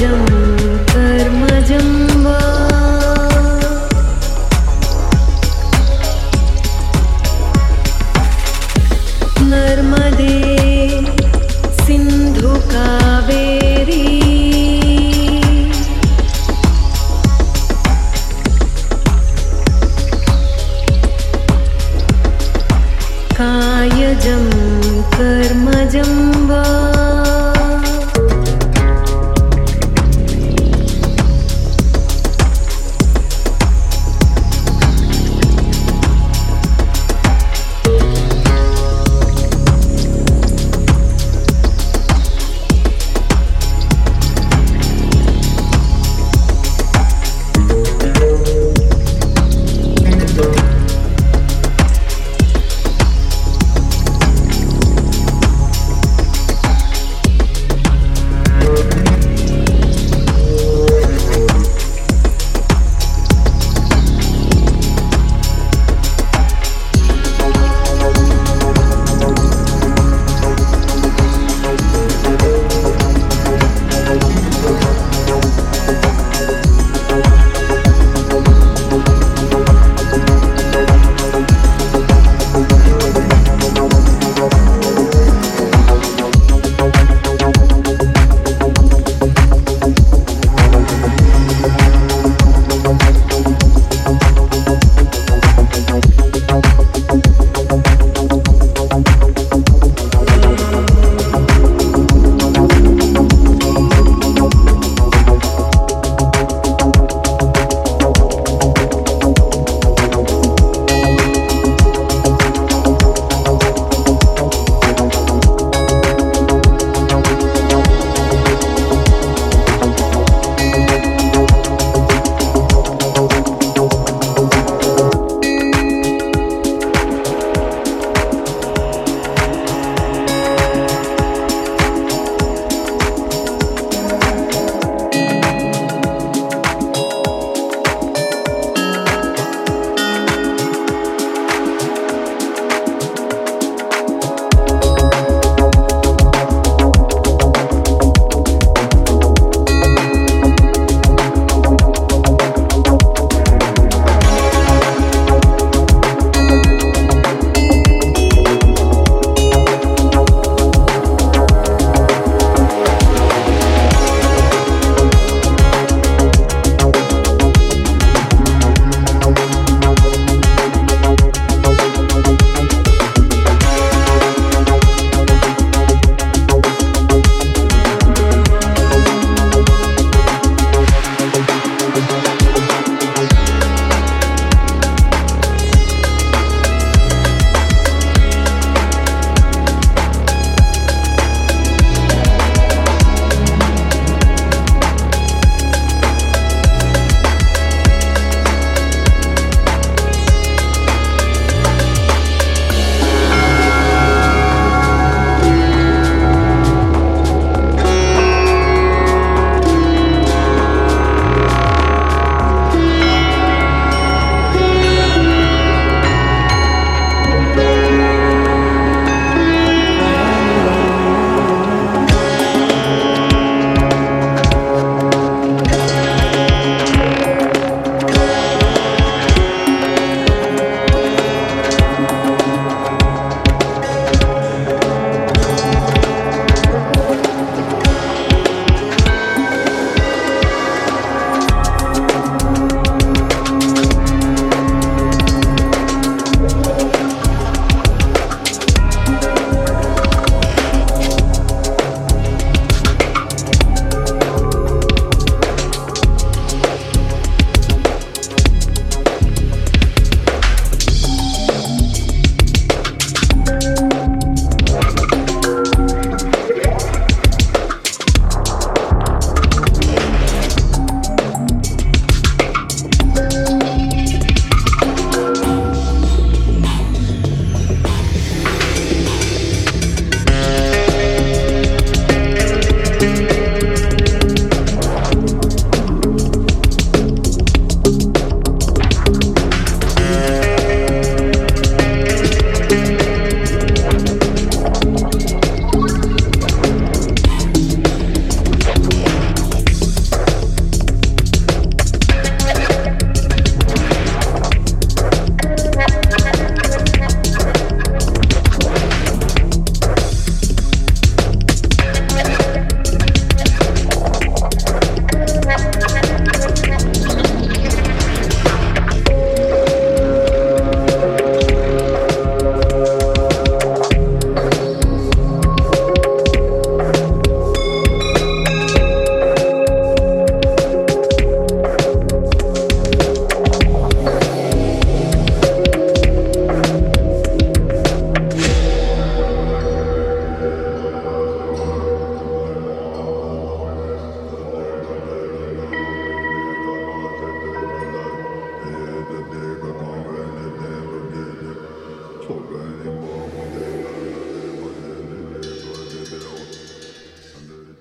मजम पर मजम।